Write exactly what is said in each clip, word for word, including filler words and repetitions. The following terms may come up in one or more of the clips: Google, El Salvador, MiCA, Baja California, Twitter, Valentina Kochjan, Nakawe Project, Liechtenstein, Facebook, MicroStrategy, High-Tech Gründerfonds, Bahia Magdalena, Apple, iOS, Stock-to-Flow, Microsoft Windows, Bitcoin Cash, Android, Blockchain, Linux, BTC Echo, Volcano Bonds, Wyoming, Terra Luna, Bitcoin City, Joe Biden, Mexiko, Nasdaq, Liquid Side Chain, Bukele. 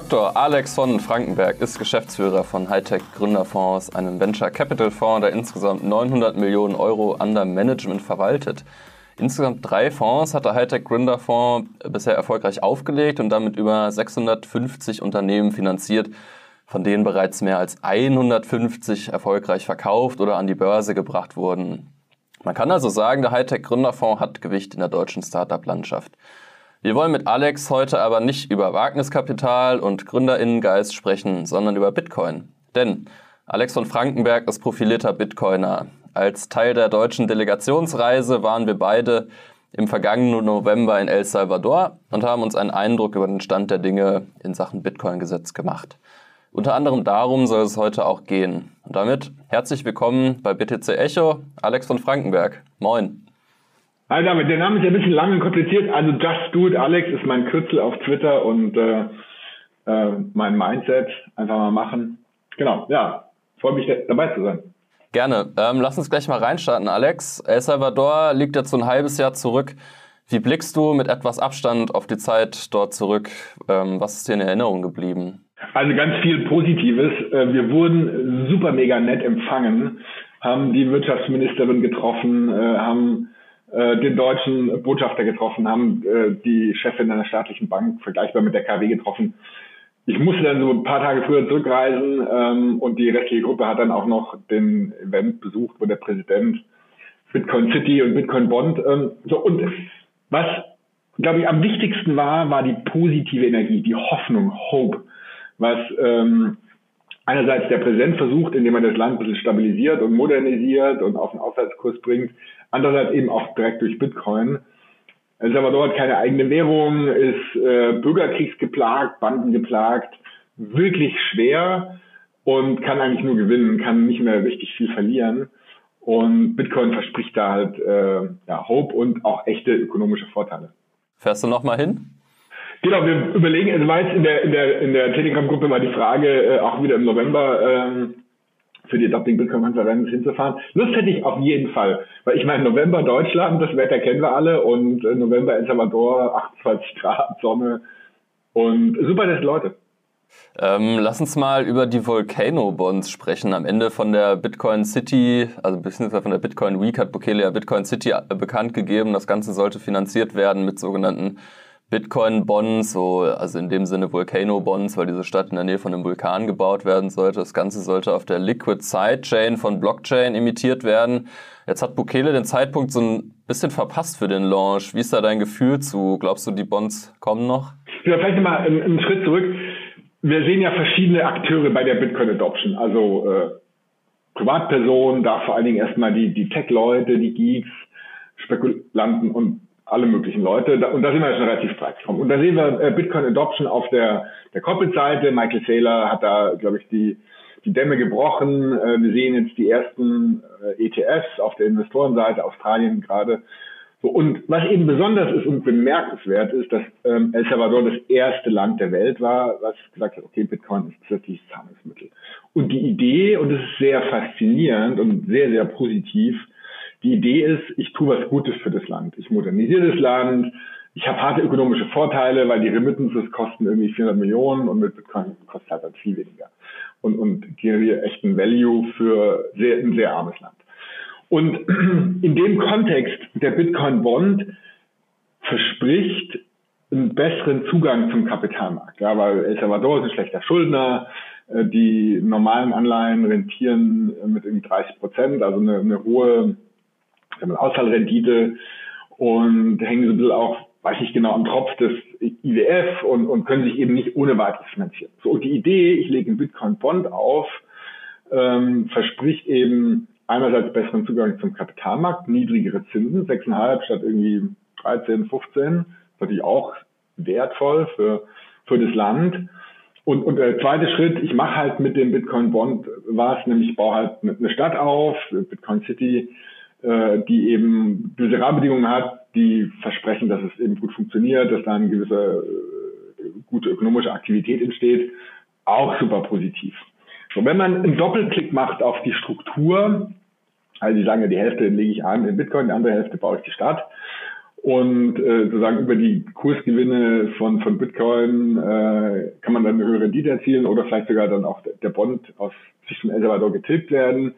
Doktor Alex von Frankenberg ist Geschäftsführer von High-Tech Gründerfonds, einem Venture Capital Fonds, der insgesamt neunhundert Millionen Euro under Management verwaltet. Insgesamt drei Fonds hat der High-Tech Gründerfonds bisher erfolgreich aufgelegt und damit über sechshundertfünfzig Unternehmen finanziert, von denen bereits mehr als hundertfünfzig erfolgreich verkauft oder an die Börse gebracht wurden. Man kann also sagen, der High-Tech Gründerfonds hat Gewicht in der deutschen Startup-Landschaft. Wir wollen mit Alex heute aber nicht über Wagniskapital und GründerInnengeist sprechen, sondern über Bitcoin. Denn Alex von Frankenberg ist profilierter Bitcoiner. Als Teil der deutschen Delegationsreise waren wir beide im vergangenen November in El Salvador und haben uns einen Eindruck über den Stand der Dinge in Sachen Bitcoin-Gesetz gemacht. Unter anderem darum soll es heute auch gehen. Und damit herzlich willkommen bei B T C Echo, Alex von Frankenberg. Moin. Hi David, der Name ist ja ein bisschen lang und kompliziert, also Just Do It Alex ist mein Kürzel auf Twitter und äh, äh, mein Mindset, einfach mal machen. Genau, ja, freue mich dabei zu sein. Gerne, ähm, lass uns gleich mal reinstarten, Alex. El Salvador liegt jetzt so ein halbes Jahr zurück. Wie blickst du mit etwas Abstand auf die Zeit dort zurück? Ähm, was ist dir in Erinnerung geblieben? Also ganz viel Positives. Wir wurden super mega nett empfangen, haben die Wirtschaftsministerin getroffen, haben den deutschen Botschafter getroffen, haben äh, die Chefin einer staatlichen Bank vergleichbar mit der K W getroffen. Ich musste dann so ein paar Tage früher zurückreisen ähm, und die restliche Gruppe hat dann auch noch den Event besucht, wo der Präsident Bitcoin City und Bitcoin Bond ähm, so. Und was, glaube ich, am wichtigsten war, war die positive Energie, die Hoffnung, Hope, was ähm, einerseits der Präsident versucht, indem er das Land ein bisschen stabilisiert und modernisiert und auf den Aufwärtskurs bringt, andererseits eben auch direkt durch Bitcoin. El Salvador hat keine eigene Währung, ist äh, bürgerkriegsgeplagt, bandengeplagt, wirklich schwer und kann eigentlich nur gewinnen, kann nicht mehr richtig viel verlieren. Und Bitcoin verspricht da halt äh, ja, Hope und auch echte ökonomische Vorteile. Fährst du nochmal hin? Genau, wir überlegen, also war jetzt in der, in der, in der Telegram-Gruppe mal die Frage, äh, auch wieder im November äh, für die Adopting-Bitcoin-Konferenz hinzufahren. Lust hätte ich auf jeden Fall, weil ich meine, November Deutschland, das Wetter kennen wir alle, und äh, November El Salvador, achtundzwanzig Grad, Sonne und super nette Leute. Ähm, lass uns mal über die Volcano Bonds sprechen. Am Ende von der Bitcoin City, also beziehungsweise von der Bitcoin Week, hat Bukele ja Bitcoin City äh, bekannt gegeben. Das Ganze sollte finanziert werden mit sogenannten Bitcoin Bonds, so, also in dem Sinne Volcano Bonds, weil diese Stadt in der Nähe von einem Vulkan gebaut werden sollte. Das Ganze sollte auf der Liquid Side Chain von Blockchain emittiert werden. Jetzt hat Bukele den Zeitpunkt so ein bisschen verpasst für den Launch. Wie ist da dein Gefühl zu? Glaubst du, die Bonds kommen noch? Ja, vielleicht mal einen, einen Schritt zurück. Wir sehen ja verschiedene Akteure bei der Bitcoin Adoption. Also äh, Privatpersonen, da vor allen Dingen erstmal die, die Tech-Leute, die Geeks, Spekulanten und alle möglichen Leute, und da sind wir schon relativ weit gekommen. Und da sehen wir Bitcoin Adoption auf der, der Corporate-Seite. Michael Saylor hat da, glaube ich, die, die Dämme gebrochen. Wir sehen jetzt die ersten E T Fs auf der Investorenseite, Australien gerade. So, und was eben besonders ist und bemerkenswert ist, dass ähm, El Salvador das erste Land der Welt war, was gesagt hat, okay, Bitcoin ist plötzlich Zahlungsmittel. Und die Idee, und das ist sehr faszinierend und sehr, sehr positiv, die Idee ist, ich tue was Gutes für das Land. Ich modernisiere das Land, ich habe harte ökonomische Vorteile, weil die Remittances kosten irgendwie vierhundert Millionen und mit Bitcoin kostet halt dann viel weniger. Und, und generiere echten Value für sehr, ein sehr armes Land. Und in dem Kontext, der Bitcoin Bond verspricht einen besseren Zugang zum Kapitalmarkt. Ja, weil El Salvador ist ein schlechter Schuldner, die normalen Anleihen rentieren mit irgendwie dreißig Prozent, also eine, eine hohe Ausfallrendite, und hängen so ein bisschen auch, weiß nicht genau, am Tropf des I W F und, und können sich eben nicht ohne weiteres finanzieren. So, und die Idee, ich lege einen Bitcoin-Bond auf, ähm, verspricht eben einerseits besseren Zugang zum Kapitalmarkt, niedrigere Zinsen, sechs Komma fünf statt irgendwie dreizehn, fünfzehn, natürlich auch wertvoll für, für das Land. Und, und der zweite Schritt, ich mache halt mit dem Bitcoin-Bond was, nämlich ich baue halt eine Stadt auf, Bitcoin City, die eben diese Rahmenbedingungen hat, die versprechen, dass es eben gut funktioniert, dass da eine gewisse äh, gute ökonomische Aktivität entsteht, auch super positiv. So, wenn man einen Doppelklick macht auf die Struktur, also die sagen ja, die Hälfte lege ich an in Bitcoin, die andere Hälfte baue ich die Stadt, Und äh, sozusagen über die Kursgewinne von, von Bitcoin äh, kann man dann eine höhere Rendite erzielen oder vielleicht sogar dann auch der Bond aus Sicht von El Salvador getilgt werden.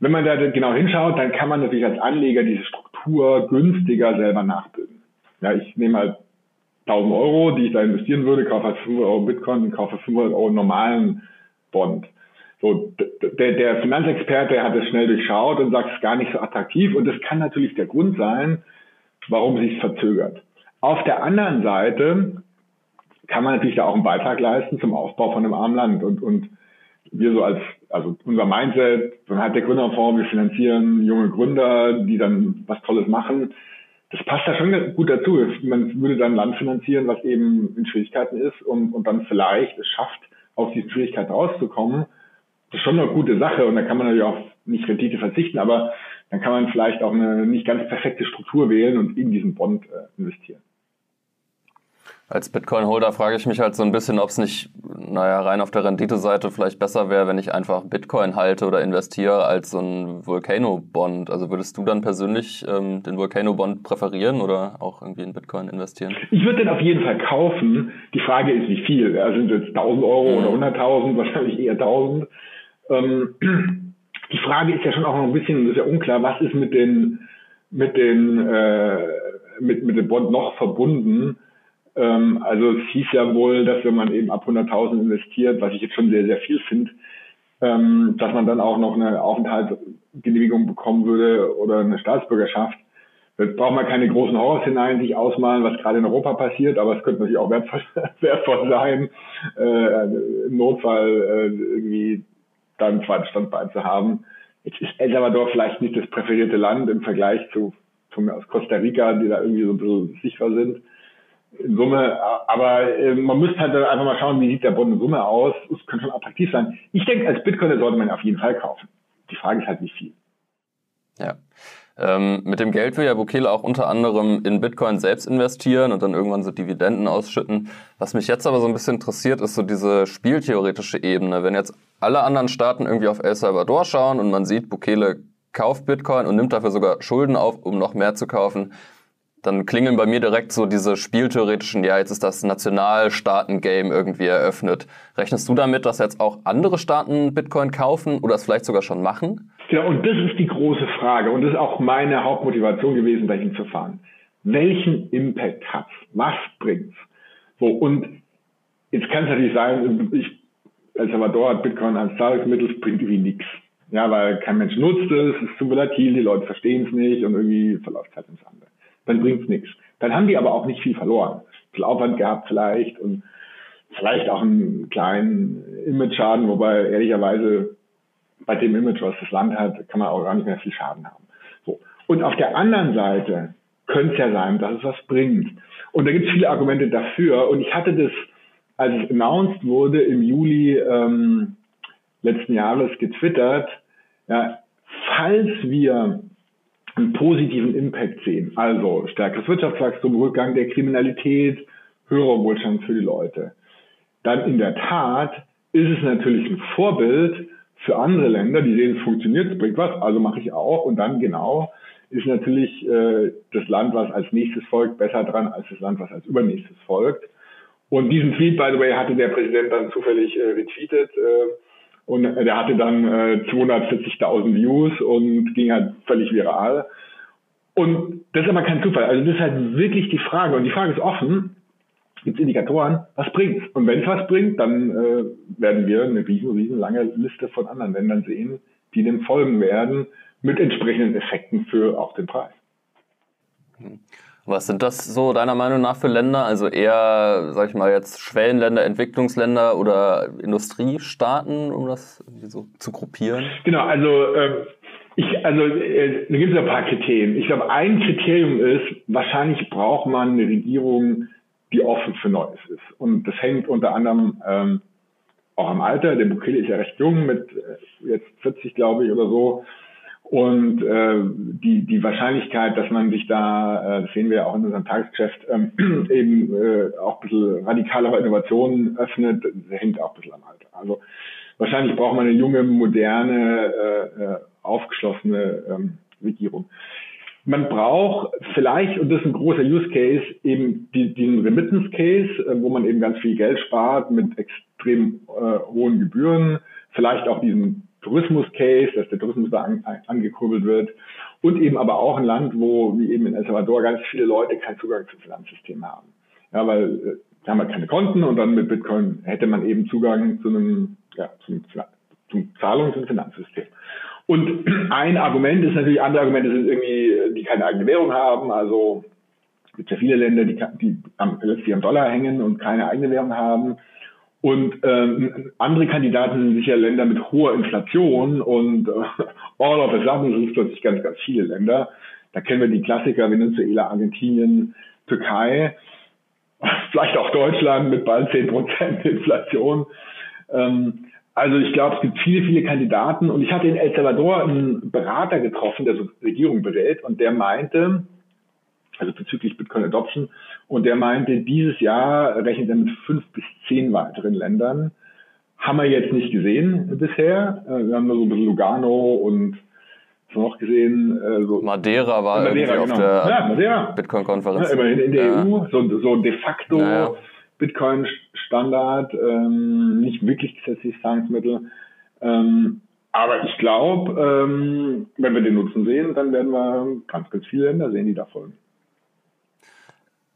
Wenn man da genau hinschaut, dann kann man natürlich als Anleger diese Struktur günstiger selber nachbilden. Ja, ich nehme halt tausend Euro, die ich da investieren würde, kaufe halt fünf Euro Bitcoin, kaufe fünfhundert Euro normalen Bond. So, der, der Finanzexperte hat es schnell durchschaut und sagt, es ist gar nicht so attraktiv. Und das kann natürlich der Grund sein, warum sich es verzögert. Auf der anderen Seite kann man natürlich da auch einen Beitrag leisten zum Aufbau von einem armen Land. Und, und wir so als, also unser Mindset, so ein High-Tech Gründerfonds, wir finanzieren junge Gründer, die dann was Tolles machen. Das passt da schon gut dazu. Man würde dann ein Land finanzieren, was eben in Schwierigkeiten ist und, und dann vielleicht es schafft, aus diesen Schwierigkeiten rauszukommen. Das ist schon eine gute Sache und da kann man natürlich auch nicht Rendite verzichten, aber dann kann man vielleicht auch eine nicht ganz perfekte Struktur wählen und in diesen Bond äh, investieren. Als Bitcoin-Holder frage ich mich halt so ein bisschen, ob es nicht, naja, rein auf der Renditeseite vielleicht besser wäre, wenn ich einfach Bitcoin halte oder investiere als so ein Volcano Bond. Also würdest du dann persönlich ähm, den Volcano Bond präferieren oder auch irgendwie in Bitcoin investieren? Ich würde den auf jeden Fall kaufen. Die Frage ist, wie viel? Also sind es jetzt tausend Euro mhm. oder hunderttausend? Wahrscheinlich eher tausend. Ähm, die Frage ist ja schon auch noch ein bisschen, das ist ja unklar, was ist mit den, mit den, äh, mit, mit dem Bond noch verbunden? Also es hieß ja wohl, dass wenn man eben ab hunderttausend investiert, was ich jetzt schon sehr, sehr viel finde, dass man dann auch noch eine Aufenthaltsgenehmigung bekommen würde oder eine Staatsbürgerschaft. Jetzt braucht man keine großen Horrorszenarien sich ausmalen, was gerade in Europa passiert, aber es könnte natürlich auch wertvoll, wertvoll sein, im Notfall irgendwie da einen zweiten Standbein zu haben. Jetzt ist El Salvador vielleicht nicht das präferierte Land im Vergleich zu, zu Costa Rica, die da irgendwie so ein bisschen sicherer sind. In Summe, aber äh, man müsste halt einfach mal schauen, wie sieht der Bond in Summe aus. Es könnte schon attraktiv sein. Ich denke, als Bitcoiner sollte man auf jeden Fall kaufen. Die Frage ist halt, wie viel. Ja. Ähm, mit dem Geld will ja Bukele auch unter anderem in Bitcoin selbst investieren und dann irgendwann so Dividenden ausschütten. Was mich jetzt aber so ein bisschen interessiert, ist so diese spieltheoretische Ebene. Wenn jetzt alle anderen Staaten irgendwie auf El Salvador schauen und man sieht, Bukele kauft Bitcoin und nimmt dafür sogar Schulden auf, um noch mehr zu kaufen, dann klingeln bei mir direkt so diese spieltheoretischen, ja, jetzt ist das Nationalstaaten-Game irgendwie eröffnet. Rechnest du damit, dass jetzt auch andere Staaten Bitcoin kaufen oder es vielleicht sogar schon machen? Ja, und das ist die große Frage und das ist auch meine Hauptmotivation gewesen, dahin zu fahren. Welchen Impact hat's? Was bringt's? So, und jetzt kann es natürlich sein, ich, El Salvador hat Bitcoin als Zahlungsmittel, bringt irgendwie nichts. Ja, weil kein Mensch nutzt es, es ist zu volatil, die Leute verstehen es nicht und irgendwie verläuft halt ins andere. Dann bringt's nichts. Dann haben die aber auch nicht viel verloren. Viel Aufwand gehabt vielleicht und vielleicht auch einen kleinen Image-Schaden, wobei ehrlicherweise bei dem Image, was das Land hat, kann man auch gar nicht mehr viel Schaden haben. So. Und auf der anderen Seite könnte es ja sein, dass es was bringt. Und da gibt es viele Argumente dafür. Und ich hatte das, als es announced wurde, im Juli ähm, letzten Jahres getwittert, ja, falls wir einen positiven Impact sehen. Also stärkeres Wirtschaftswachstum, Rückgang der Kriminalität, höherer Wohlstand für die Leute. Dann in der Tat ist es natürlich ein Vorbild für andere Länder, die sehen, es funktioniert, es bringt was, also mache ich auch. Und dann genau ist natürlich äh, das Land, was als nächstes folgt, besser dran als das Land, was als übernächstes folgt. Und diesen Tweet, by the way, hatte der Präsident dann zufällig äh, retweetet, äh, Und der hatte dann äh, zweihundertvierzigtausend Views und ging halt völlig viral. Und das ist aber kein Zufall. Also das ist halt wirklich die Frage. Und die Frage ist offen, gibt es Indikatoren, was bringt's? Und wenn es was bringt, dann äh, werden wir eine riesen, riesen lange Liste von anderen Ländern sehen, die dem folgen werden, mit entsprechenden Effekten für auch den Preis. Mhm. Was sind das so deiner Meinung nach für Länder? Also eher, sag ich mal jetzt, Schwellenländer, Entwicklungsländer oder Industriestaaten, um das irgendwie so zu gruppieren? Genau, also äh, ich, also äh, da gibt es ein paar Kriterien. Ich glaube, ein Kriterium ist, wahrscheinlich braucht man eine Regierung, die offen für Neues ist. Und das hängt unter anderem ähm, auch am Alter. Der Bukele ist ja recht jung, mit äh, jetzt vierzig, glaube ich, oder so. Und äh, die, die Wahrscheinlichkeit, dass man sich da, äh, das sehen wir ja auch in unserem Tagesgeschäft, ähm, eben äh, auch ein bisschen radikaler Innovationen öffnet, hängt auch ein bisschen am Alter. Also wahrscheinlich braucht man eine junge, moderne, äh, aufgeschlossene ähm, Regierung. Man braucht vielleicht, und das ist ein großer Use Case, eben die, diesen Remittance Case, wo man eben ganz viel Geld spart mit extrem äh, hohen Gebühren. Vielleicht auch diesen Tourismus Case, dass der Tourismus da an, angekurbelt wird. Und eben aber auch ein Land, wo, wie eben in El Salvador, ganz viele Leute keinen Zugang zum Finanzsystem haben. Ja, weil äh, da haben wir keine Konten und dann mit Bitcoin hätte man eben Zugang zu einem, ja, zum, zum Zahlungs- und Finanzsystem. Und ein Argument ist natürlich, andere Argumente sind irgendwie, die keine eigene Währung haben. Also es gibt ja viele Länder, die, die am, letztlich am Dollar hängen und keine eigene Währung haben. Und ähm, andere Kandidaten sind sicher Länder mit hoher Inflation und äh, all of a sudden sind es plötzlich ganz, ganz viele Länder. Da kennen wir die Klassiker Venezuela, Argentinien, Türkei, vielleicht auch Deutschland mit bald zehn Prozent Inflation. Ähm, Also ich glaube, es gibt viele, viele Kandidaten. Und ich hatte in El Salvador einen Berater getroffen, der so die Regierung berät. Und der meinte, also bezüglich Bitcoin Adoption, und der meinte, dieses Jahr rechnet er mit fünf bis zehn weiteren Ländern. Haben wir jetzt nicht gesehen bisher. Wir haben nur so ein bisschen Lugano und was haben wir noch gesehen? So Madeira war Madeira, irgendwie genau. auf der ja, Bitcoin-Konferenz. Ja, immerhin in der ja. E U, so, so de facto... Naja. Bitcoin-Standard, ähm, nicht wirklich gesetzliches Zahlungsmittel. Ähm, aber ich glaube, ähm, wenn wir den Nutzen sehen, dann werden wir ganz, ganz viele Länder sehen, die da folgen.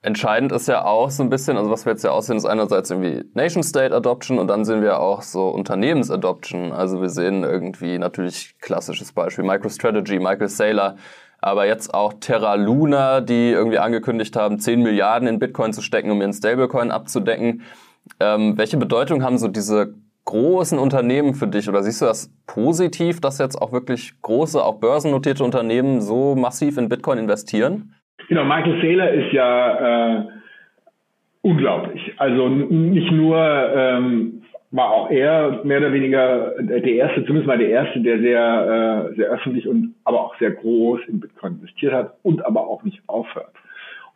Entscheidend ist ja auch so ein bisschen, also was wir jetzt ja aussehen, ist einerseits irgendwie Nation-State-Adoption und dann sehen wir auch so Unternehmens-Adoption. Also wir sehen irgendwie natürlich klassisches Beispiel MicroStrategy, Michael Saylor, aber jetzt auch Terra Luna, die irgendwie angekündigt haben, zehn Milliarden in Bitcoin zu stecken, um ihren Stablecoin abzudecken. Ähm, welche Bedeutung haben so diese großen Unternehmen für dich? Oder siehst du das positiv, dass jetzt auch wirklich große, auch börsennotierte Unternehmen so massiv in Bitcoin investieren? Genau, Michael Saylor ist ja äh, unglaublich. Also nicht nur... Ähm war auch er mehr oder weniger der erste, zumindest mal der erste, der sehr, sehr öffentlich und aber auch sehr groß in Bitcoin investiert hat und aber auch nicht aufhört.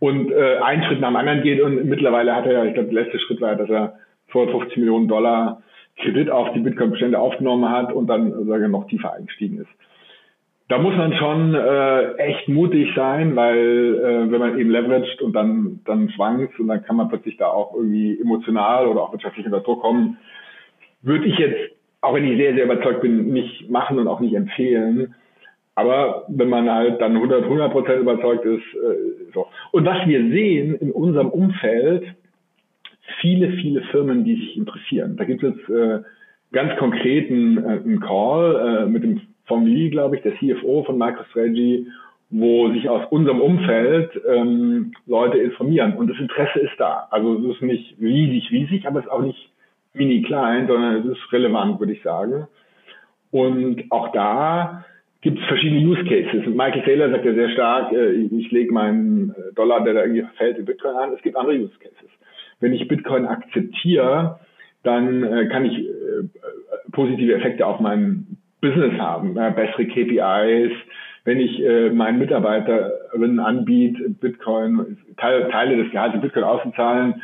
Und einen Schritt nach dem anderen geht und mittlerweile hat er ja, ich glaube, der letzte Schritt war, dass er zweihundertfünfzig Millionen Dollar Kredit auf die Bitcoin-Bestände aufgenommen hat und dann sogar noch tiefer eingestiegen ist. Da muss man schon äh, echt mutig sein, weil äh, wenn man eben leveraged und dann dann schwankt und dann kann man plötzlich da auch irgendwie emotional oder auch wirtschaftlich unter Druck kommen, würde ich jetzt, auch wenn ich sehr, sehr überzeugt bin, nicht machen und auch nicht empfehlen. Aber wenn man halt dann hundert Prozent überzeugt ist, äh, so. Und was wir sehen in unserem Umfeld, viele, viele Firmen, die sich interessieren. Da gibt es äh, ganz konkreten äh, einen Call äh, mit dem von Lee, glaube ich, der C F O von MicroStrategy, wo sich aus unserem Umfeld ähm, Leute informieren. Und das Interesse ist da. Also es ist nicht riesig, riesig, aber es ist auch nicht mini klein, sondern es ist relevant, würde ich sagen. Und auch da gibt es verschiedene Use Cases. Und Michael Saylor sagt ja sehr stark, äh, ich lege meinen Dollar, der da irgendwie fällt, in Bitcoin an. Es gibt andere Use Cases. Wenn ich Bitcoin akzeptiere, dann äh, kann ich äh, positive Effekte auf meinen Business haben, ja, bessere K P Is, wenn ich äh, meinen Mitarbeiterinnen anbiete, Bitcoin, Teil, Teile des Gehalts in Bitcoin auszuzahlen,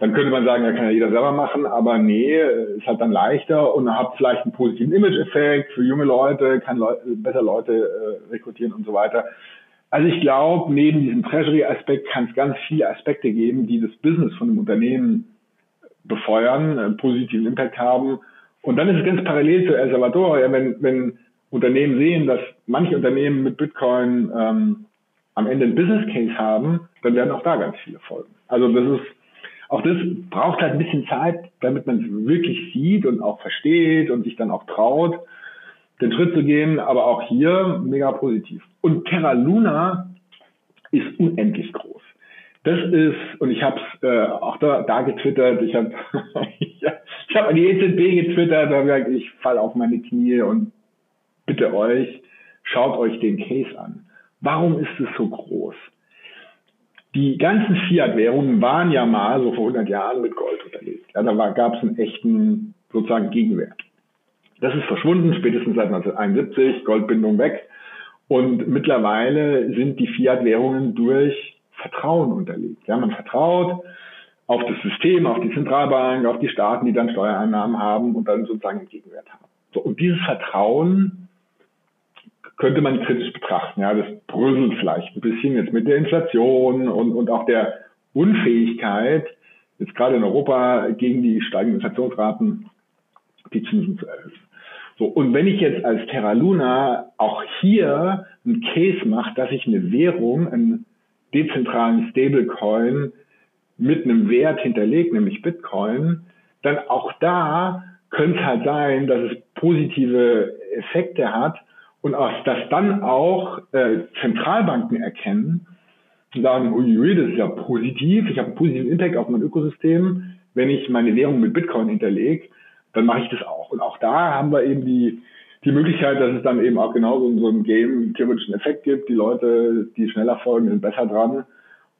dann könnte man sagen, da kann ja jeder selber machen, aber nee, ist halt dann leichter und hat vielleicht einen positiven Image-Effekt für junge Leute, kann Leu- besser Leute äh, rekrutieren und so weiter. Also ich glaube, neben diesem Treasury-Aspekt kann es ganz viele Aspekte geben, die das Business von einem Unternehmen befeuern, einen positiven Impact haben. Und dann ist es ganz parallel zu El Salvador, ja, wenn, wenn Unternehmen sehen, dass manche Unternehmen mit Bitcoin ähm, am Ende einen Business Case haben, dann werden auch da ganz viele folgen. Also das ist, auch das braucht halt ein bisschen Zeit, damit man es wirklich sieht und auch versteht und sich dann auch traut, den Schritt zu gehen, aber auch hier mega positiv. Und Terra Luna ist unendlich groß. Das ist, und ich habe es äh, auch da, da getwittert, ich habe ich hab an die E Z B getwittert, da habe gesagt, ich falle auf meine Knie und bitte euch, schaut euch den Case an. Warum ist es so groß? Die ganzen Fiat-Währungen waren ja mal so vor hundert Jahren mit Gold unterlegt. Ja, da gab es einen echten sozusagen Gegenwert. Das ist verschwunden, spätestens seit neunzehnhunderteinundsiebzig, Goldbindung weg. Und mittlerweile sind die Fiat-Währungen durch Vertrauen unterlegt. Ja, man vertraut auf das System, auf die Zentralbank, auf die Staaten, die dann Steuereinnahmen haben und dann sozusagen einen Gegenwert haben. So, und dieses Vertrauen könnte man kritisch betrachten. Ja, das bröselt vielleicht ein bisschen jetzt mit der Inflation und, und auch der Unfähigkeit, jetzt gerade in Europa gegen die steigenden Inflationsraten die Zinsen zu erhöhen. So, und wenn ich jetzt als Terra Luna auch hier einen Case mache, dass ich eine Währung, einen dezentralen Stablecoin mit einem Wert hinterlegt, nämlich Bitcoin, dann auch da könnte es halt sein, dass es positive Effekte hat und auch, dass dann auch äh, Zentralbanken erkennen und sagen, uiui, das ist ja positiv, ich habe einen positiven Impact auf mein Ökosystem, wenn ich meine Währung mit Bitcoin hinterlege, dann mache ich das auch. Und auch da haben wir eben die, die Möglichkeit, dass es dann eben auch genauso in so einem Game theoretischen Effekt gibt, die Leute, die schneller folgen, sind besser dran.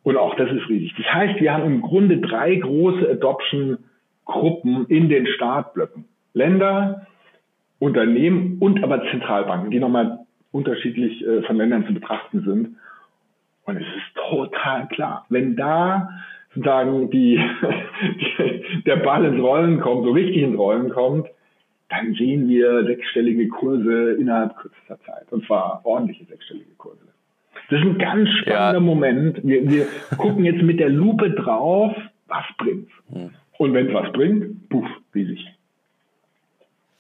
Und auch das ist riesig. Das heißt, wir haben im Grunde drei große Adoption-Gruppen in den Startblöcken. Länder, Unternehmen und aber Zentralbanken, die nochmal unterschiedlich äh, von Ländern zu betrachten sind. Und es ist total klar, wenn da sozusagen die, die, der Ball ins Rollen kommt, so richtig ins Rollen kommt, dann sehen wir sechsstellige Kurse innerhalb kürzester Zeit. Und zwar ordentliche sechsstellige Kurse. Das ist ein ganz spannender ja. Moment. Wir, wir gucken jetzt mit der Lupe drauf, was bringt's. Und wenn es was bringt, puff, riesig.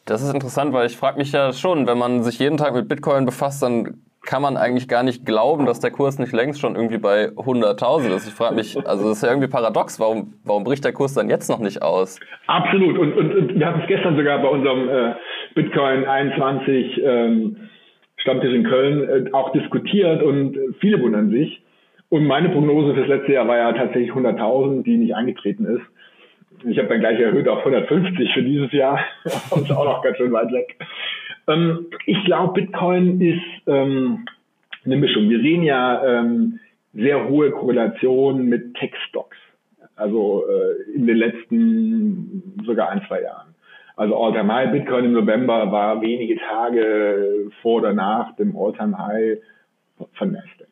Das ist interessant, weil ich frage mich ja schon, wenn man sich jeden Tag mit Bitcoin befasst, dann kann man eigentlich gar nicht glauben, dass der Kurs nicht längst schon irgendwie bei hunderttausend ist. Ich frage mich, also das ist ja irgendwie paradox, warum, warum bricht der Kurs dann jetzt noch nicht aus? Absolut. Und, und, und wir hatten es gestern sogar bei unserem äh, Bitcoin einundzwanzig ähm, Stammtisch in Köln äh, auch diskutiert und viele wundern sich. Und meine Prognose fürs letzte Jahr war ja tatsächlich hunderttausend, die nicht eingetreten ist. Ich habe dann gleich erhöht auf hundertfünfzig für dieses Jahr. Das ist auch noch ganz schön weit weg. Ähm, ich glaube, Bitcoin ist ähm, eine Mischung. Wir sehen ja ähm, sehr hohe Korrelationen mit Tech-Stocks. Also äh, in den letzten sogar ein, zwei Jahren. Also All-Time-High Bitcoin im November war wenige Tage vor oder nach dem All-Time-High von Nasdaq.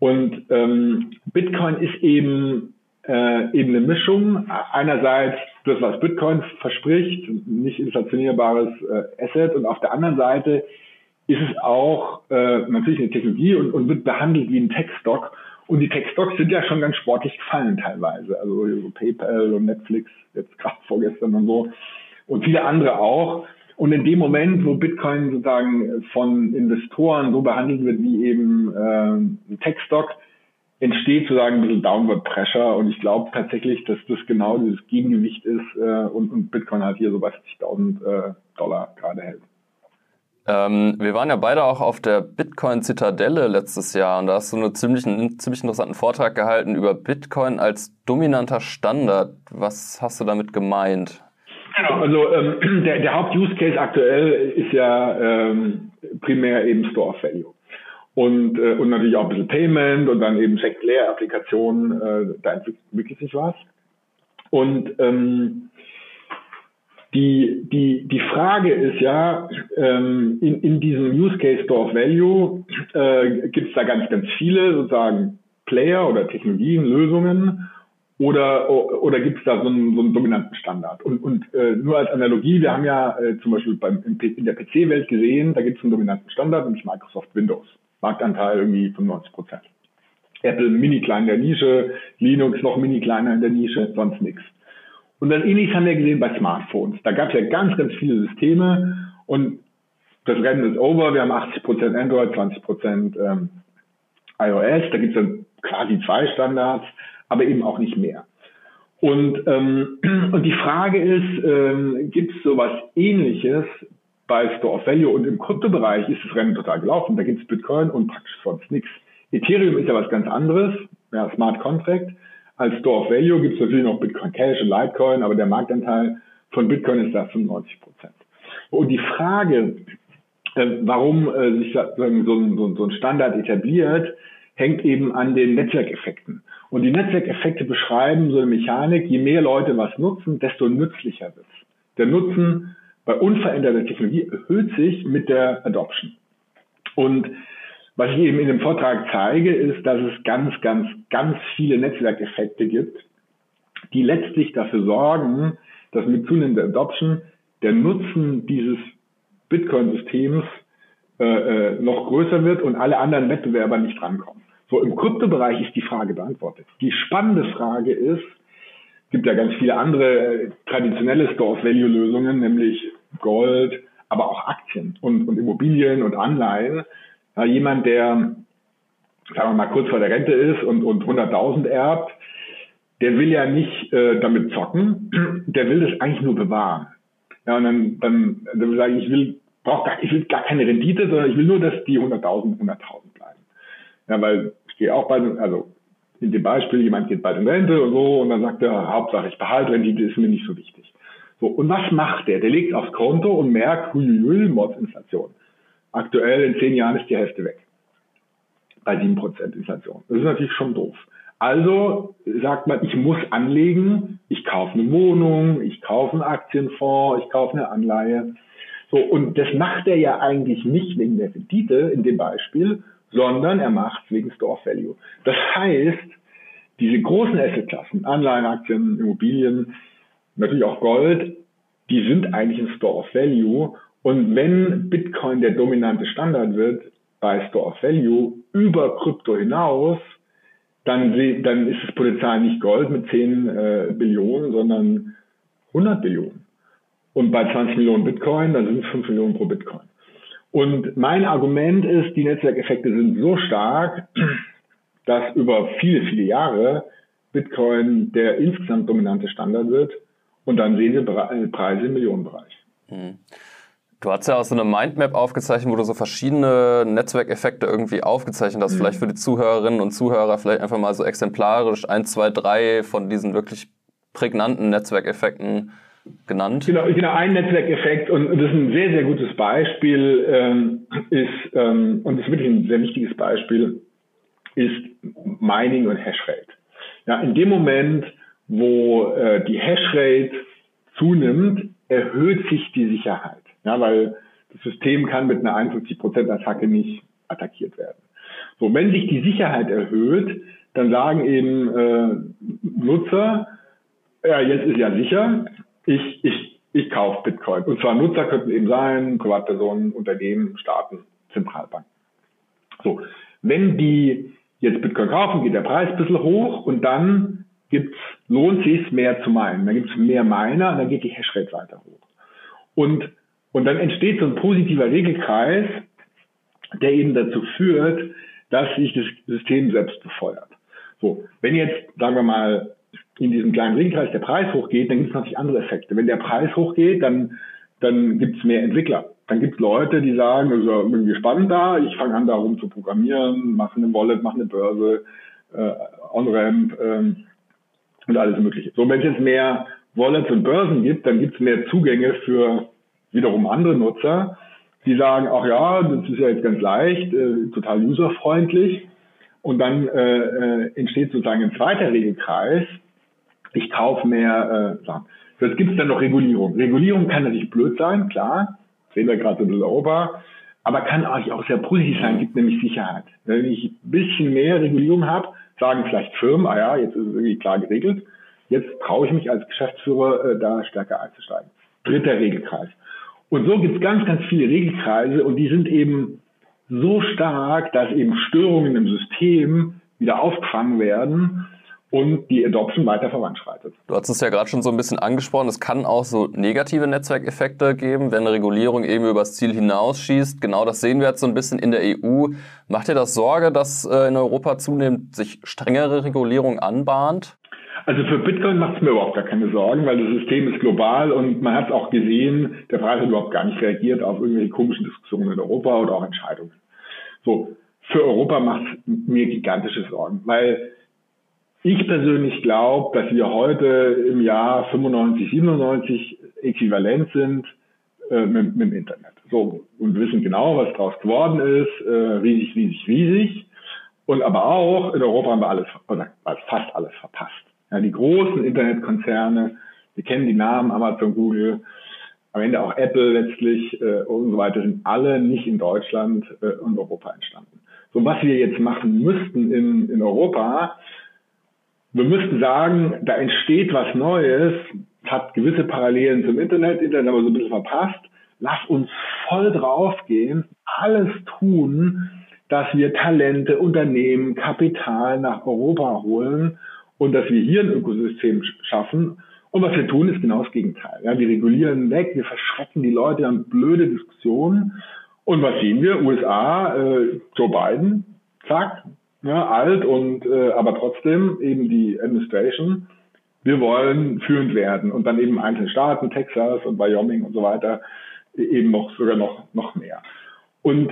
Und ähm, Bitcoin ist eben äh, eben eine Mischung. Einerseits das, was Bitcoin verspricht, nicht inflationierbares äh, Asset. Und auf der anderen Seite ist es auch äh, natürlich eine Technologie und, und wird behandelt wie ein Tech-Stock. Und die Tech-Stocks sind ja schon ganz sportlich gefallen teilweise. Also so PayPal und Netflix, jetzt gerade vorgestern und so. Und viele andere auch. Und in dem Moment, wo Bitcoin sozusagen von Investoren so behandelt wird wie eben äh, ein Tech-Stock, entsteht sozusagen ein bisschen Downward Pressure. Und ich glaube tatsächlich, dass das genau dieses Gegengewicht ist äh, und, und Bitcoin halt hier so bei vierzigtausend äh, Dollar gerade hält. Ähm, wir waren ja beide auch auf der Bitcoin-Zitadelle letztes Jahr und da hast du einen ziemlich, einen ziemlich interessanten Vortrag gehalten über Bitcoin als dominanter Standard. Was hast du damit gemeint? Genau, also ähm, der, der Haupt-Use-Case aktuell ist ja ähm, primär eben Store of Value und, äh, und natürlich auch ein bisschen Payment und dann eben Second-Layer-Applikationen, äh, da entwickelt sich was. Und ähm, die, die, die Frage ist ja, ähm, in, in diesem Use-Case Store of Value äh, gibt es da ganz, ganz viele sozusagen Player oder Technologien, Lösungen. Oder, oder gibt es da so einen, so einen dominanten Standard? Und, und äh, nur als Analogie, wir haben ja äh, zum Beispiel beim, in der P C-Welt gesehen, da gibt es einen dominanten Standard, nämlich Microsoft Windows. Marktanteil irgendwie fünfundneunzig Prozent. Apple mini klein in der Nische, Linux noch mini kleiner in der Nische, sonst nichts. Und dann ähnliches haben wir gesehen bei Smartphones. Da gab es ja ganz, ganz viele Systeme und das Rennen ist over. Wir haben achtzig Prozent Android, zwanzig Prozent ähm, iOS. Da gibt es dann quasi zwei Standards, aber eben auch nicht mehr. Und, ähm, und die Frage ist, ähm, gibt es sowas Ähnliches bei Store of Value? Und im Kryptobereich ist das Rennen total gelaufen. Da gibt es Bitcoin und praktisch sonst nichts. Ethereum ist ja was ganz anderes, ja, Smart Contract. Als Store of Value gibt es natürlich noch Bitcoin Cash und Litecoin, aber der Marktanteil von Bitcoin ist da fünfundneunzig Prozent. Und die Frage, äh, warum äh, sich so, so, so ein Standard etabliert, hängt eben an den Netzwerkeffekten. Und die Netzwerkeffekte beschreiben so eine Mechanik, je mehr Leute was nutzen, desto nützlicher wird es. Der Nutzen bei unveränderter Technologie erhöht sich mit der Adoption. Und was ich eben in dem Vortrag zeige, ist, dass es ganz, ganz, ganz viele Netzwerkeffekte gibt, die letztlich dafür sorgen, dass mit zunehmender Adoption der Nutzen dieses Bitcoin-Systems äh, noch größer wird und alle anderen Wettbewerber nicht rankommen. So, im Kryptobereich ist die Frage beantwortet. Die spannende Frage ist, es gibt ja ganz viele andere traditionelle Store-of-Value-Lösungen, nämlich Gold, aber auch Aktien und, und Immobilien und Anleihen. Ja, jemand, der, sagen wir mal, kurz vor der Rente ist und, und hunderttausend erbt, der will ja nicht äh, damit zocken, der will das eigentlich nur bewahren. Ja, und dann, dann, dann sage ich, ich will, brauch gar, ich will gar keine Rendite, sondern ich will nur, dass die hunderttausend hunderttausend bleiben. Ja, weil ich gehe auch bald, also in dem Beispiel, jemand geht bald in Rente und so, und dann sagt er, Hauptsache ich behalte Rendite, ist mir nicht so wichtig. So, und was macht der? Der legt aufs Konto und merkt, huiuiui, Mordsinflation. Aktuell in zehn Jahren ist die Hälfte weg. Bei sieben Prozent Inflation. Das ist natürlich schon doof. Also sagt man, ich muss anlegen, ich kaufe eine Wohnung, ich kaufe einen Aktienfonds, ich kaufe eine Anleihe. So, und das macht er ja eigentlich nicht wegen der Rendite in dem Beispiel, sondern er macht es wegen Store Value. Das heißt, diese großen Assetklassen, Anleihen, Aktien, Immobilien, natürlich auch Gold, die sind eigentlich ein Store of Value. Und wenn Bitcoin der dominante Standard wird bei Store of Value über Krypto hinaus, dann, dann ist das Potenzial nicht Gold mit zehn äh, Billionen, sondern hundert Billionen. Und bei zwanzig Millionen Bitcoin, dann sind es fünf Millionen pro Bitcoin. Und mein Argument ist, die Netzwerkeffekte sind so stark, dass über viele, viele Jahre Bitcoin der insgesamt dominante Standard wird. Und dann sehen wir Preise im Millionenbereich. Mhm. Du hast ja auch so eine Mindmap aufgezeichnet, wo du so verschiedene Netzwerkeffekte irgendwie aufgezeichnet hast. Mhm. Vielleicht für die Zuhörerinnen und Zuhörer vielleicht einfach mal so exemplarisch ein, zwei, drei von diesen wirklich prägnanten Netzwerkeffekten genannt. Genau, genau, ein Netzwerkeffekt, und das ist ein sehr, sehr gutes Beispiel, ähm, ist, ähm, und das ist wirklich ein sehr wichtiges Beispiel, ist Mining und Hashrate. Ja, in dem Moment, wo äh, die Hashrate zunimmt, erhöht sich die Sicherheit. Ja, weil das System kann mit einer einundfünfzig Prozent Attacke nicht attackiert werden. So, wenn sich die Sicherheit erhöht, dann sagen eben äh, Nutzer, ja, jetzt ist ja sicher, ich, ich, ich kaufe Bitcoin. Und zwar Nutzer könnten eben sein, Privatpersonen, Unternehmen, Staaten, Zentralbanken. So, wenn die jetzt Bitcoin kaufen, geht der Preis ein bisschen hoch und dann Gibt's, lohnt sich mehr zu meinen. Dann gibt es mehr Miner und dann geht die Hashrate weiter hoch. Und, und dann entsteht so ein positiver Regelkreis, der eben dazu führt, dass sich das System selbst befeuert. So, wenn jetzt, sagen wir mal, in diesem kleinen Regelkreis der Preis hochgeht, dann gibt es natürlich andere Effekte. Wenn der Preis hochgeht, dann, dann gibt es mehr Entwickler. Dann gibt es Leute, die sagen, das ist ja irgendwie spannend da, ich fange an, da rum zu programmieren, mache eine Wallet, mache eine Börse, äh, On-Ramp, äh, und alles Mögliche. So, wenn es jetzt mehr Wallets und Börsen gibt, dann gibt es mehr Zugänge für wiederum andere Nutzer, die sagen, ach ja, das ist ja jetzt ganz leicht, äh, total userfreundlich. Und dann äh, äh, entsteht sozusagen ein zweiter Regelkreis. Ich kaufe mehr äh, Sachen. So, jetzt gibt es dann noch Regulierung. Regulierung kann natürlich blöd sein, klar. Sehen wir gerade so ein bisschen over. Aber kann eigentlich auch sehr positiv sein, gibt nämlich Sicherheit. Wenn ich ein bisschen mehr Regulierung habe, sagen vielleicht Firmen, ah ja, jetzt ist es irgendwie klar geregelt, jetzt traue ich mich als Geschäftsführer äh, da stärker einzusteigen. Dritter Regelkreis. Und so gibt es ganz, ganz viele Regelkreise und die sind eben so stark, dass eben Störungen im System wieder aufgefangen werden und die Adoption weiter voranschreitet. Du hast es ja gerade schon so ein bisschen angesprochen, es kann auch so negative Netzwerkeffekte geben, wenn eine Regulierung eben übers Ziel hinausschießt. Genau das sehen wir jetzt so ein bisschen in der E U. Macht dir das Sorge, dass in Europa zunehmend sich strengere Regulierung anbahnt? Also für Bitcoin macht es mir überhaupt gar keine Sorgen, weil das System ist global und man hat es auch gesehen, der Preis hat überhaupt gar nicht reagiert auf irgendwelche komischen Diskussionen in Europa oder auch Entscheidungen. So, für Europa macht es mir gigantische Sorgen, weil ich persönlich glaube, dass wir heute im Jahr fünfundneunzig, siebenundneunzig äquivalent sind äh, mit, mit dem Internet. So, und wissen genau, was draus geworden ist. Äh, riesig, riesig, riesig. Und aber auch in Europa haben wir alles, oder fast alles verpasst. Ja, die großen Internetkonzerne, wir kennen die Namen, Amazon, Google, am Ende auch Apple letztlich äh, und so weiter, sind alle nicht in Deutschland äh, und Europa entstanden. So, was wir jetzt machen müssten in, in Europa, wir müssten sagen, da entsteht was Neues, hat gewisse Parallelen zum Internet, Internet aber so ein bisschen verpasst. lass uns voll draufgehen, alles tun, dass wir Talente, Unternehmen, Kapital nach Europa holen und dass wir hier ein Ökosystem schaffen. Und was wir tun, ist genau das Gegenteil. Ja, wir regulieren weg, wir verschrecken die Leute, wir haben blöde Diskussionen. Und was sehen wir? U S A, äh, Joe Biden, zack, ja, alt, und äh, aber trotzdem eben die Administration, wir wollen führend werden. Und dann eben einzelne Staaten, Texas und Wyoming und so weiter, eben noch sogar noch noch mehr. Und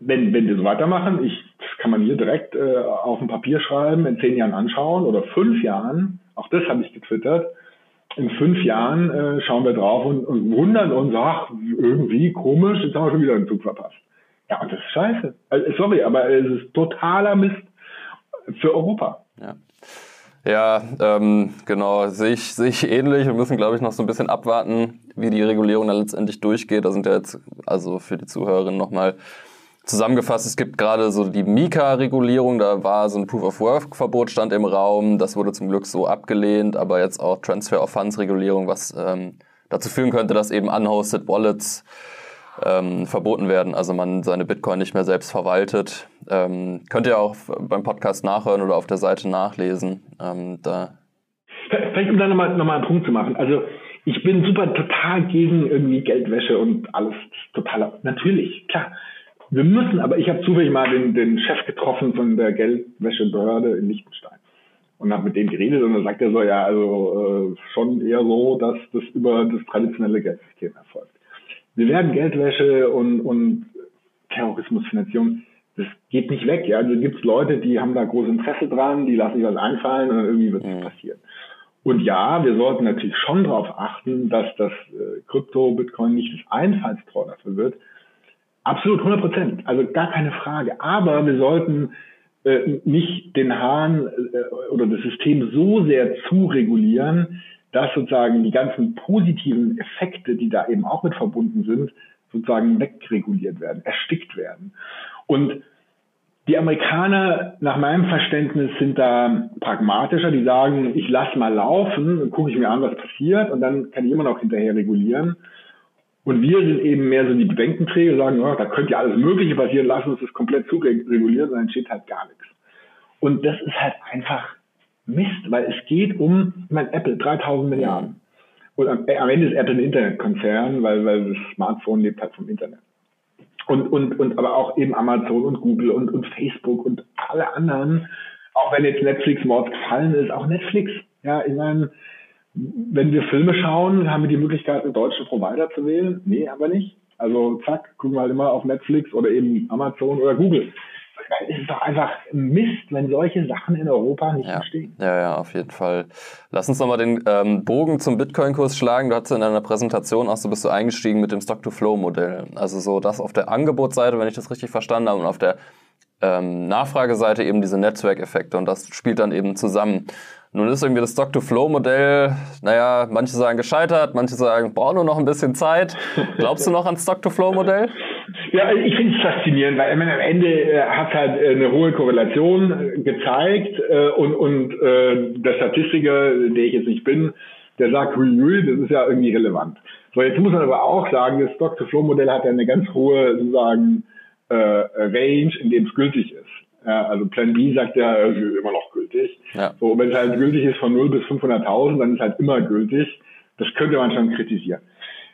wenn wenn wir so weitermachen, ich, das kann man hier direkt äh, auf dem Papier schreiben, in zehn Jahren anschauen oder fünf Jahren, auch das habe ich getwittert, in fünf Jahren äh, schauen wir drauf und, und wundern uns, ach, irgendwie komisch, jetzt haben wir schon wieder einen Zug verpasst. Ja, und das ist scheiße. Also, sorry, aber es ist totaler Mist für Europa. Ja. Ja, ähm, genau, sehe ich, sehe ich ähnlich. Wir müssen, glaube ich, noch so ein bisschen abwarten, wie die Regulierung dann letztendlich durchgeht. Da sind ja jetzt, also für die Zuhörerinnen nochmal zusammengefasst, es gibt gerade so die MiCA-Regulierung, da war so ein Proof-of-Work-Verbot stand im Raum, das wurde zum Glück so abgelehnt, aber jetzt auch Transfer-of-Funds-Regulierung, was ähm, dazu führen könnte, dass eben unhosted Wallets ähm, verboten werden, also man seine Bitcoin nicht mehr selbst verwaltet. Ähm, könnt ihr auch beim Podcast nachhören oder auf der Seite nachlesen. Ähm, da. Vielleicht, um da nochmal noch mal einen Punkt zu machen. Also ich bin super total gegen irgendwie Geldwäsche und alles total, natürlich, klar. Wir müssen, aber ich habe zufällig mal den, den Chef getroffen von der Geldwäschebehörde in Liechtenstein und habe mit dem geredet und dann sagt er so, ja, also äh, schon eher so, dass das über das traditionelle Geldsystem erfolgt. Wir werden Geldwäsche und, und Terrorismusfinanzierung, das geht nicht weg. Ja, also gibt's Leute, die haben da großes Interesse dran, die lassen sich was einfallen und dann irgendwie wird es mhm. passieren. Und ja, wir sollten natürlich schon darauf achten, dass das äh, Krypto, Bitcoin nicht das Einfallstor dafür wird. Absolut, hundert Prozent, also gar keine Frage. Aber wir sollten äh, nicht den Hahn äh, oder das System so sehr zuregulieren, dass sozusagen die ganzen positiven Effekte, die da eben auch mit verbunden sind, sozusagen wegreguliert werden, erstickt werden. Und die Amerikaner, nach meinem Verständnis, sind da pragmatischer. Die sagen, ich lasse mal laufen, gucke ich mir an, was passiert, und dann kann ich immer noch hinterher regulieren. Und wir sind eben mehr so die Bedenkenträger, sagen, oh, da könnte ja alles Mögliche passieren, lassen uns das komplett zuregulieren, dann entsteht halt gar nichts. Und das ist halt einfach Mist, weil es geht um, ich meine, Apple, dreitausend Milliarden. Und am, am Ende ist Apple ein Internetkonzern, weil, weil das Smartphone lebt halt vom Internet. Und, und, und aber auch eben Amazon und Google und, und Facebook und alle anderen, auch wenn jetzt Netflix-Mord gefallen ist, auch Netflix, ja, in einem... Wenn wir Filme schauen, haben wir die Möglichkeit, einen deutschen Provider zu wählen? Nee, haben wir nicht. Also zack, gucken wir halt immer auf Netflix oder eben Amazon oder Google. Es ist doch einfach Mist, wenn solche Sachen in Europa nicht entstehen. Ja, ja, ja, auf jeden Fall. Lass uns nochmal den ähm, Bogen zum Bitcoin-Kurs schlagen. Du hattest in deiner Präsentation auch so, bist du eingestiegen mit dem Stock-to-Flow-Modell. Also so das auf der Angebotsseite, wenn ich das richtig verstanden habe, und auf der ähm, Nachfrageseite eben diese Netzwerkeffekte. Und das spielt dann eben zusammen. Nun ist irgendwie das Stock-to-Flow-Modell, naja, manche sagen gescheitert, manche sagen, braucht nur noch ein bisschen Zeit. Glaubst du noch ans Stock-to-Flow-Modell? Ja, ich finde es faszinierend, weil am Ende hat halt eine hohe Korrelation gezeigt und, und äh, der Statistiker, der ich jetzt nicht bin, der sagt, huiui, das ist ja irgendwie relevant. So, jetzt muss man aber auch sagen, das Stock-to-Flow-Modell hat ja eine ganz hohe, sozusagen, äh, Range, in dem es gültig ist. Ja, also Plan B sagt ja, es ist immer noch gültig. Ja. So, wenn es halt gültig ist von null bis fünfhunderttausend, dann ist halt immer gültig. Das könnte man schon kritisieren.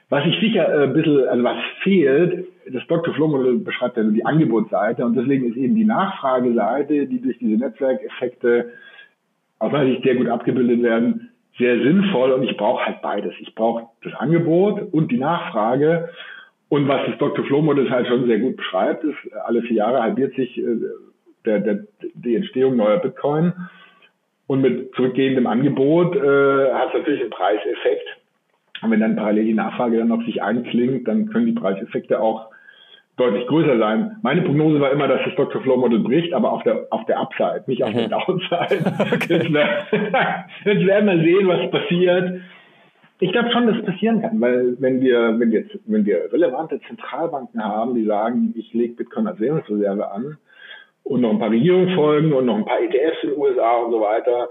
Was ich sicher äh, ein bisschen, also was fehlt, das Stock-to-Flow-Modell beschreibt ja nur die Angebotsseite, und deswegen ist eben die Nachfrageseite, die durch diese Netzwerkeffekte aus meiner Sicht sehr gut abgebildet werden, sehr sinnvoll, und ich brauche halt beides. Ich brauche das Angebot und die Nachfrage, und was das Stock-to-Flow-Modell halt schon sehr gut beschreibt, ist, alle vier Jahre halbiert sich äh, Der, der, die Entstehung neuer Bitcoin, und mit zurückgehendem Angebot äh, hat es natürlich einen Preiseffekt, und wenn dann parallel die Nachfrage dann auf sich einklingt, dann können die Preiseffekte auch deutlich größer sein. Meine Prognose war immer, dass das Stock-to-Flow-Modell bricht, aber auf der auf der Upside, nicht auf der Downside. Okay. Jetzt, jetzt werden wir sehen, was passiert. Ich glaube schon, dass es passieren kann, weil wenn wir wenn wir wenn wir relevante Zentralbanken haben, die sagen, ich lege Bitcoin als Währungsreserve an, und noch ein paar Regierungsfolgen und noch ein paar E T Fs in den U S A und so weiter,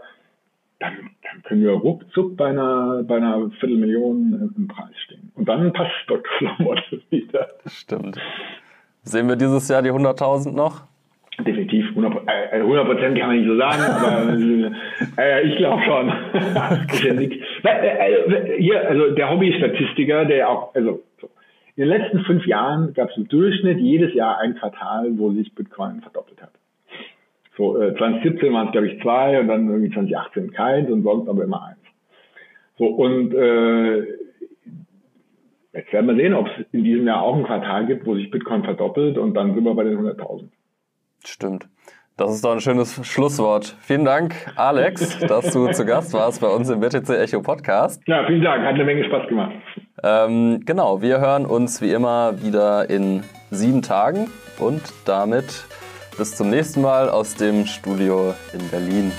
dann, dann können wir ruckzuck bei einer, bei einer Viertelmillion im Preis stehen. Und dann passt Stock-to-Flow wieder. Stimmt. Sehen wir dieses Jahr die hunderttausend noch? Definitiv. hundert Prozent kann man nicht so sagen, aber äh, ich glaube schon. Hier, also der Hobby-Statistiker, der auch, also so. In den letzten fünf Jahren gab es im Durchschnitt jedes Jahr ein Quartal, wo sich Bitcoin verdoppelt hat. So, äh, zwanzig siebzehn waren es, glaube ich, zwei und dann irgendwie zwanzig achtzehn keins und sonst aber immer eins. So, und äh, jetzt werden wir sehen, ob es in diesem Jahr auch ein Quartal gibt, wo sich Bitcoin verdoppelt und dann sind wir bei den hunderttausend. Stimmt. Das ist doch ein schönes Schlusswort. Vielen Dank, Alex, dass du zu Gast warst bei uns im B T C Echo Podcast. Ja, vielen Dank. Hat eine Menge Spaß gemacht. Ähm, genau, wir hören uns wie immer wieder in sieben Tagen und damit bis zum nächsten Mal aus dem Studio in Berlin.